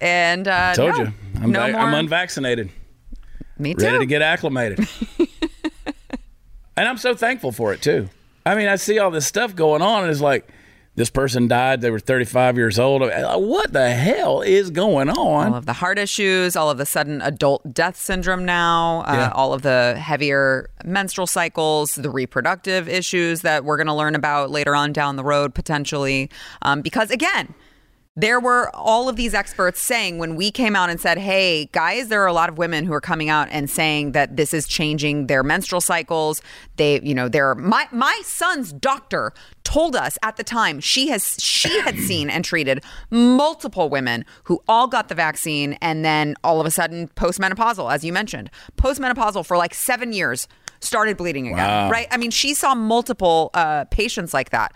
And uh, I told no, you. I'm, no va- more. I'm unvaccinated. Me too. Ready to get acclimated. And I'm so thankful for it, too. I mean, I see all this stuff going on, and it's like, This person died. They were thirty-five years old. What the hell is going on? All of the heart issues, all of the sudden adult death syndrome now, uh, yeah. all of the heavier menstrual cycles, the reproductive issues that we're going to learn about later on down the road, potentially. Um, because, again, there were all of these experts saying when we came out and said, hey, guys, there are a lot of women who are coming out and saying that this is changing their menstrual cycles. They, you know, they're my my son's doctor told us at the time she has she had seen and treated multiple women who all got the vaccine. And then all of a sudden, postmenopausal, as you mentioned, postmenopausal for like seven years started bleeding again. Wow. Right. I mean, she saw multiple uh, patients like that.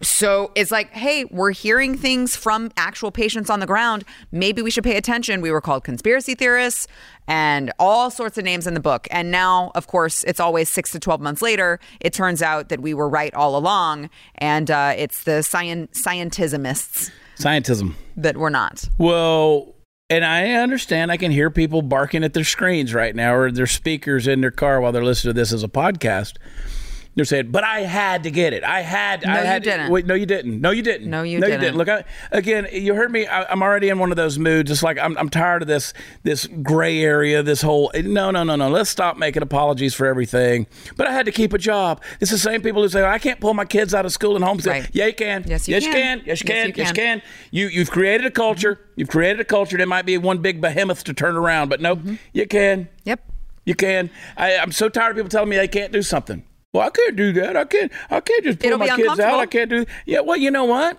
So it's like, hey, we're hearing things from actual patients on the ground. Maybe we should pay attention. We were called conspiracy theorists and all sorts of names in the book. And now, of course, it's always six to twelve months later. It turns out that we were right all along. And uh, it's the scien- scientimists. Scientism. That we're not. Well, and I understand I can hear people barking at their screens right now or their speakers in their car while they're listening to this as a podcast. They're saying, but I had to get it. I had. No, I had, you didn't. Wait, no, you didn't. No, you didn't. No, you no, didn't. You didn't. Look, I, again, you heard me. I, I'm already in one of those moods. It's like I'm, I'm tired of this this gray area, this whole, no, no, no, no. Let's stop making apologies for everything. But I had to keep a job. It's the same people who say, I can't pull my kids out of school and homeschool. Right. Yeah, you can. Yes, you, yes, you can. can. Yes, you can. Yes, you can. Yes, you can. You, you've created a culture. Mm-hmm. You've created a culture. There might be one big behemoth to turn around, but nope, mm-hmm. you can. Yep. You can. I, I'm so tired of people telling me I can't do something. Well, I can't do that. I can't. I can't just pull It'll my kids out. I can't do. Yeah. Well, you know what?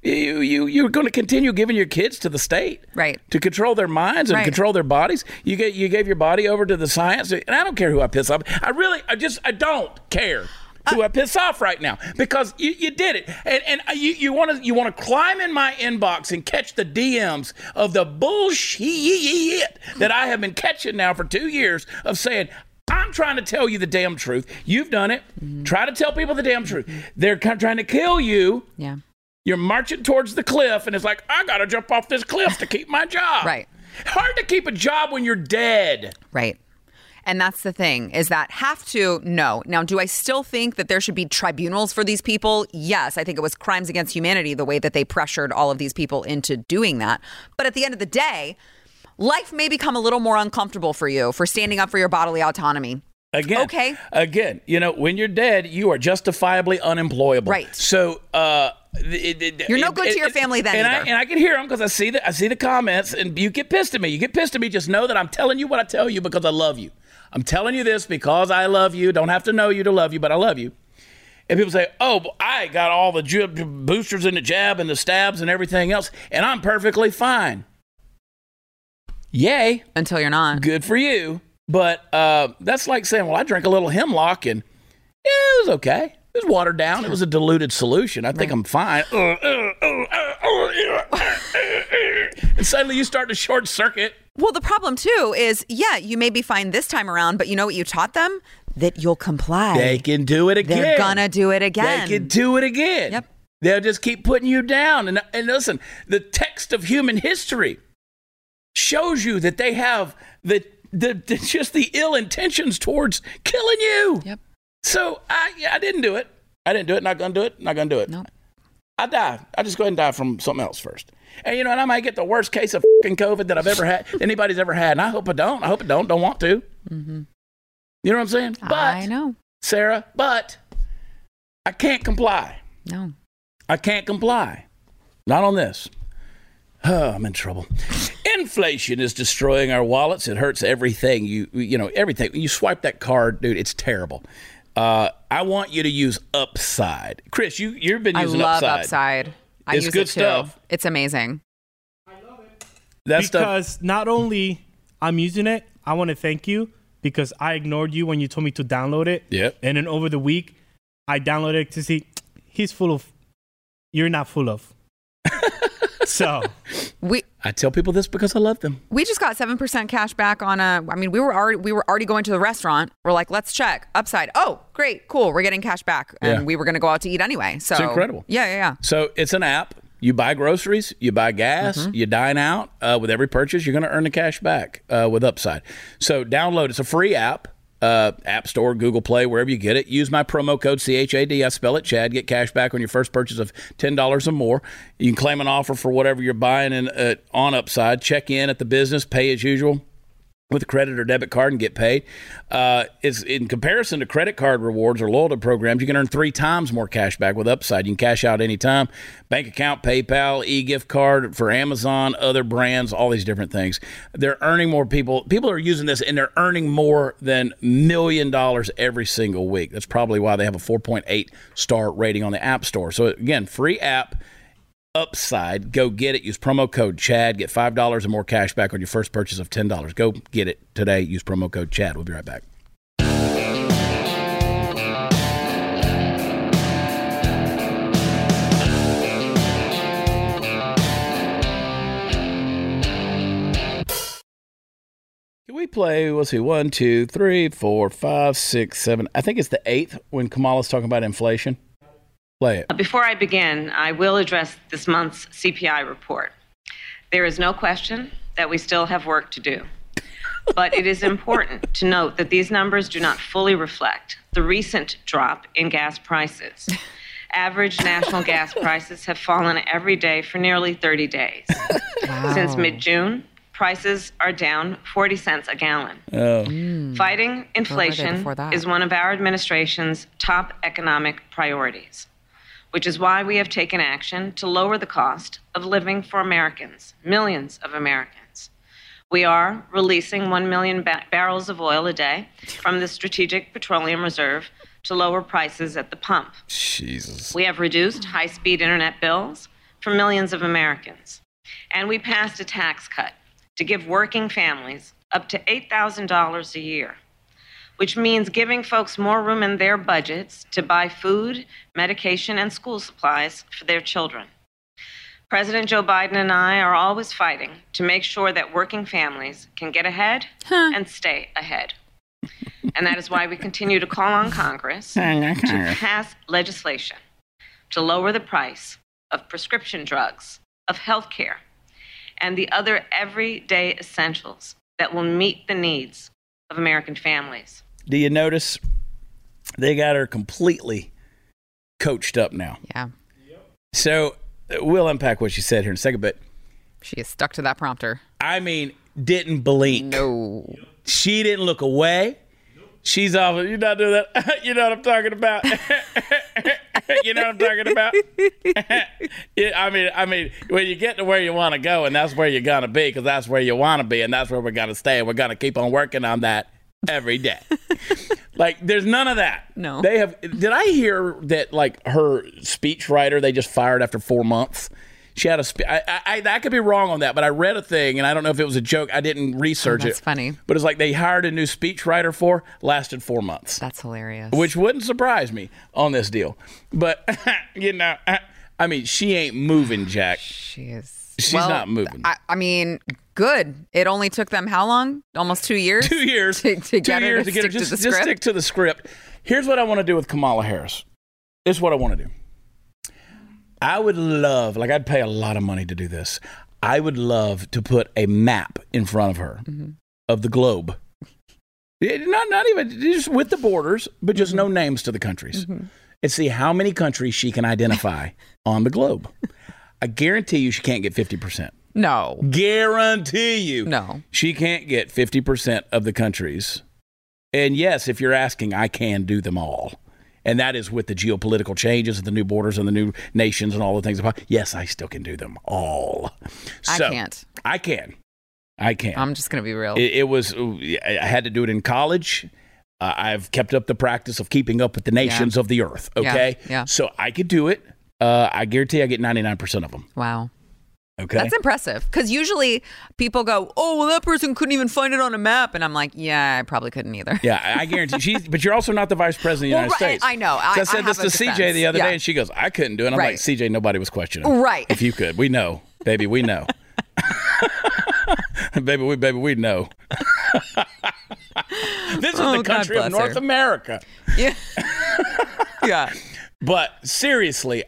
You you you're going to continue giving your kids to the state, right? To control their minds and right. control their bodies. You get you gave your body over to the science, and I don't care who I piss off. I really, I just, I don't care who uh, I piss off right now because you, you did it, and and you you want to you want to climb in my inbox and catch the D Ms of the bullshit that I have been catching now for two years of saying. I'm trying to tell you the damn truth. You've done it. Mm-hmm. Try to tell people the damn truth. Mm-hmm. They're trying to kill you. Yeah. You're marching towards the cliff, and it's like, I got to jump off this cliff to keep my job. Right. Hard to keep a job when you're dead. Right. And that's the thing, is that have to, no. Now, do I still think that there should be tribunals for these people? Yes, I think it was crimes against humanity, the way that they pressured all of these people into doing that. But at the end of the day, life may become a little more uncomfortable for you for standing up for your bodily autonomy. Again, okay. Again, you know, when you're dead, you are justifiably unemployable. Right. So uh, it, it, you're no it, good it, to your it, family then. And either. I and I can hear them because I see the I see the comments, and you get pissed at me. You get pissed at me. Just know that I'm telling you what I tell you because I love you. I'm telling you this because I love you. Don't have to know you to love you, but I love you. And people say, oh, but I got all the ju- boosters and the jab and the stabs and everything else, and I'm perfectly fine. Yay. Until you're not. Good for you. But uh, that's like saying, well, I drank a little hemlock and yeah, it was okay. It was watered down. It was a diluted solution. I right. think I'm fine. And suddenly you start to short circuit. Well, the problem, too, is, yeah, you may be fine this time around, but you know what you taught them? That you'll comply. They can do it again. They're going to do it again. They can do it again. Yep. They'll just keep putting you down. And, and listen, the text of human history shows you that they have the, the, the just the ill intentions towards killing you. Yep. So I yeah, I didn't do it. I didn't do it. Not gonna do it. Not gonna do it. No. Nope. I die. I just go ahead and die from something else first. And you know, and I might get the worst case of fucking COVID that I've ever had, anybody's ever had. And I hope I don't. I hope I don't. Don't want to. Mm-hmm. You know what I'm saying? But I know, Sarah. But I can't comply. No. I can't comply. Not on this. Oh, I'm in trouble. Inflation is destroying our wallets. It hurts everything. You you know, everything. You swipe that card, dude, it's terrible. Uh, I want you to use Upside. Chris, you, you've been using Upside. I love Upside. Upside. I it's use good it too. Stuff. It's amazing. I love it. That because stuff. Not only I'm using it, I want to thank you because I ignored you when you told me to download it. Yep. And then over the week, I downloaded it to see he's full of, you're not full of. So we I tell people this because I love them. We just got seven percent cash back on a I mean, we were already we were already going to the restaurant. We're like, let's check Upside. Oh, great. Cool. We're getting cash back. And yeah. we were going to go out to eat anyway. So it's incredible. Yeah. Yeah. yeah. So it's an app. You buy groceries, you buy gas, mm-hmm. you dine out uh, with every purchase. You're going to earn the cash back uh, with Upside. So download. It's a free app. uh, App Store, Google Play, wherever you get it. Use my promo code C H A D. I spell it Chad. Get cash back on your first purchase of ten dollars or more. You can claim an offer for whatever you're buying in, uh, on Upside. Check in at the business. Pay as usual with a credit or debit card and get paid. Uh, it's in comparison to credit card rewards or loyalty programs, you can earn three times more cash back with Upside. You can cash out anytime. Bank account, PayPal, e-gift card for Amazon, other brands, all these different things. They're earning more people. People are using this, and they're earning more than million dollars every single week. That's probably why they have a four point eight star rating on the App Store. So, again, free app. Upside. Go get it. Use promo code Chad. Get five dollars or more cash back on your first purchase of ten dollars. Go get it today. Use promo code Chad. We'll be right back. Can we play, let's see, one, two, three, four, five, six, seven. I think it's the eighth when Kamala's talking about inflation. Play it. Before I begin, I will address this month's C P I report. There is no question that we still have work to do, but it is important to note that these numbers do not fully reflect the recent drop in gas prices. Average national gas prices have fallen every day for nearly thirty days. Wow. Since mid-June, prices are down forty cents a gallon. Oh. Mm. Fighting inflation is one of our administration's top economic priorities, which is why we have taken action to lower the cost of living for Americans, millions of Americans. We are releasing one million ba- barrels of oil a day from the Strategic Petroleum Reserve to lower prices at the pump. Jesus. We have reduced high-speed internet bills for millions of Americans. And we passed a tax cut to give working families up to eight thousand dollars a year, which means giving folks more room in their budgets to buy food, medication, and school supplies for their children. President Joe Biden and I are always fighting to make sure that working families can get ahead huh. and stay ahead. And that is why we continue to call on Congress to pass legislation to lower the price of prescription drugs, of health care, and the other everyday essentials that will meet the needs of American families. Do you notice they got her completely coached up now? Yeah. Yep. So we'll unpack what she said here in a second, but she is stuck to that prompter. I mean, didn't blink. No. Yep. She didn't look away. Nope. She's off. You're not doing that. You know what I'm talking about. You know what I'm talking about? I mean, I mean, when you get to where you want to go, and that's where you're going to be, because that's where you want to be, and that's where we're going to stay, and we're going to keep on working on that every day. Like, there's none of that. No. They have. Did I hear that, like, her speechwriter, they just fired after four months? She had a spe- I, I, I could be wrong on that, but I read a thing, and I don't know if it was a joke. I didn't research oh, that's it. That's funny. But it's like they hired a new speechwriter for, lasted four months. That's hilarious. Which wouldn't surprise me on this deal. But, you know, I, I mean, she ain't moving, Jack. She is. She's well, not moving. I, I mean, good. It only took them how long? Almost two years? Two years. To, to get two years to get her. Just, just stick to the script. Here's what I want to do with Kamala Harris. This is what I want to do. I would love, like I'd pay a lot of money to do this. I would love to put a map in front of her mm-hmm. of the globe. It, not not even just with the borders, but just mm-hmm. no names to the countries. Mm-hmm. And see how many countries she can identify on the globe. I guarantee you she can't get fifty percent. No. Guarantee you. No. She can't get fifty percent of the countries. And yes, if you're asking, I can do them all. And that is with the geopolitical changes and the new borders and the new nations and all the things. Yes, I still can do them all. So, I can't. I can. I can. I'm just going to be real. It, it was, I had to do it in college. Uh, I've kept up the practice of keeping up with the nations yeah. of the earth. Okay. Yeah. Yeah. So I could do it. Uh, I guarantee I get ninety-nine percent of them. Wow. Okay. That's impressive, because usually people go, oh, well, that person couldn't even find it on a map. And I'm like, yeah, I probably couldn't either. Yeah, I guarantee she's. But you're also not the vice president of the well, United right, States. I know. I, so I said I this to defense. C J the other yeah. day, and she goes, I couldn't do it. And I'm right. like, C J, nobody was questioning. Right. If you could. We know. Baby, we know. baby, we baby, we know. This is oh, the country of North her. America. Yeah. yeah. But seriously,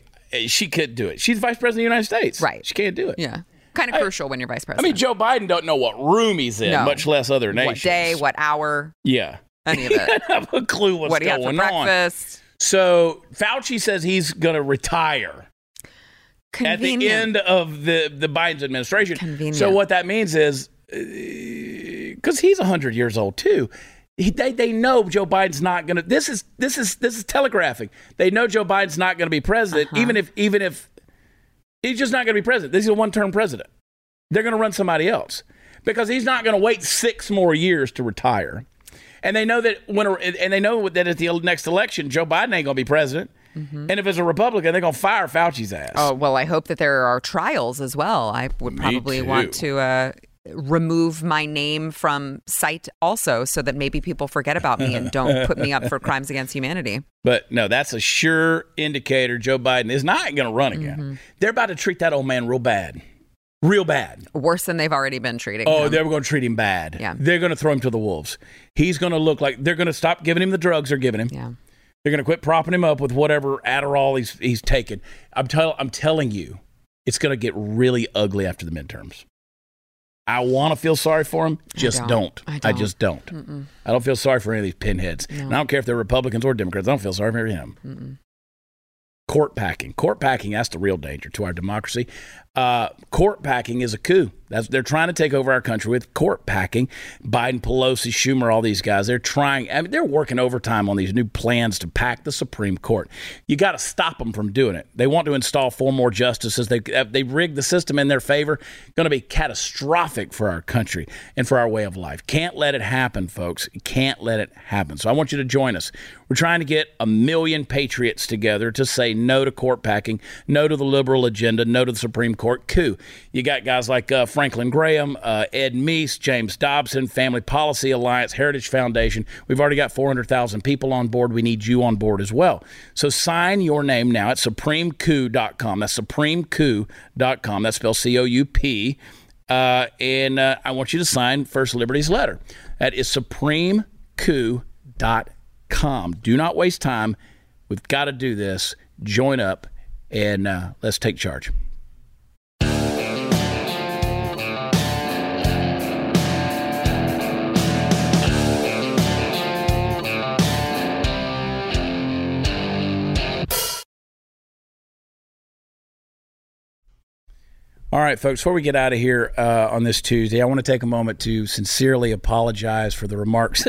she could do it. She's vice president of the United States. Right. She can't do it. Yeah. Kind of crucial I, when you're vice president. I mean, Joe Biden don't know what room he's in, no. much less other nations. What day, what hour. Yeah. any of it. I have a clue what's what going he had for on. Breakfast. So Fauci says he's going to retire Convenient. at the end of the, the Biden's administration. Convenient. So what that means is, because uh, he's one hundred years old too, he, they, they know Joe Biden's not going to, this is, this is, this is telegraphing. They know Joe Biden's not going to be president, uh-huh. even if, even if he's just not going to be president. This is a one-term president. They're going to run somebody else because he's not going to wait six more years to retire. And they know that when, and they know that at the next election, Joe Biden ain't gonna be president. Mm-hmm. And if it's a Republican, they're gonna fire Fauci's ass. Oh well, I hope that there are trials as well. I would probably want to uh, remove my name from sight also, so that maybe people forget about me and don't put me up for crimes against humanity. But no, that's a sure indicator Joe Biden is not gonna run again. Mm-hmm. They're about to treat that old man real bad. Real bad. Worse than they've already been treating him. Oh, they're going to treat him bad. Yeah. They're going to throw him to the wolves. He's going to look like they're going to stop giving him the drugs they're giving him. Yeah. They're going to quit propping him up with whatever Adderall he's he's taking. I'm, tell, I'm telling you, it's going to get really ugly after the midterms. I want to feel sorry for him. Just I don't. don't. I, don't. I just don't. Mm-mm. I don't feel sorry for any of these pinheads. No. And I don't care if they're Republicans or Democrats. I don't feel sorry for him. Mm-mm. Court packing. Court packing, that's the real danger to our democracy. Uh, court packing is a coup. That's, they're trying to take over our country with court packing. Biden, Pelosi, Schumer, all these guys, they're trying. I mean, they're working overtime on these new plans to pack the Supreme Court. You got to stop them from doing it. They want to install four more justices. They, they rigged the system in their favor. Going to be catastrophic for our country and for our way of life. Can't let it happen, folks. Can't let it happen. So I want you to join us. We're trying to get a million patriots together to say no to court packing, no to the liberal agenda, no to the Supreme Court coup. You got guys like uh, Franklin Graham, uh, Ed Meese, James Dobson, Family Policy Alliance, Heritage Foundation. We've already got four hundred thousand people on board. We need you on board as well. So sign your name now at Supreme Coup dot com. That's Supreme Coup dot com. That's spelled C O U P. Uh, and uh, I want you to sign First Liberty's letter. That is Supreme Coup dot com. Do not waste time. We've got to do this. Join up, and uh, let's take charge. All right, folks, before we get out of here uh, on this Tuesday, I want to take a moment to sincerely apologize for the remarks.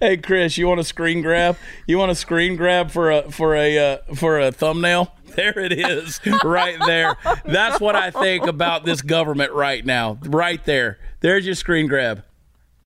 Hey, Chris, you want a screen grab? You want a screen grab for a for a uh, for a thumbnail? There it is, right there. That's what I think about this government right now. Right there. There's your screen grab.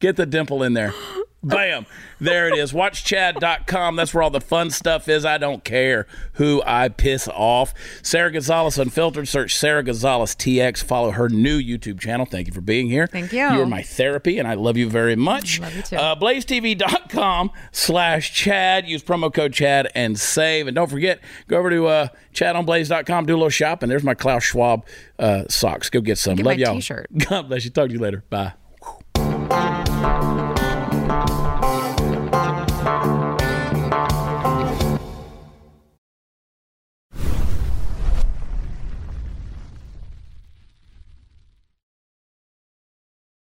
Get the dimple in there. Bam. There it is. Watch Chad dot com. That's where all the fun stuff is. I don't care who I piss off. Sara Gonzales Unfiltered. Search Sara Gonzales T X. Follow her new YouTube channel. Thank you for being here. Thank you. You are my therapy, and I love you very much. Love you too. Uh, Blaze T V dot com slash Chad. Use promo code Chad and save. And don't forget, go over to uh, Chad on Blaze dot com. Do a little shopping. There's my Klaus Schwab uh, socks. Go get some. Get love my y'all. T-shirt. God bless you. Talk to you later. Bye.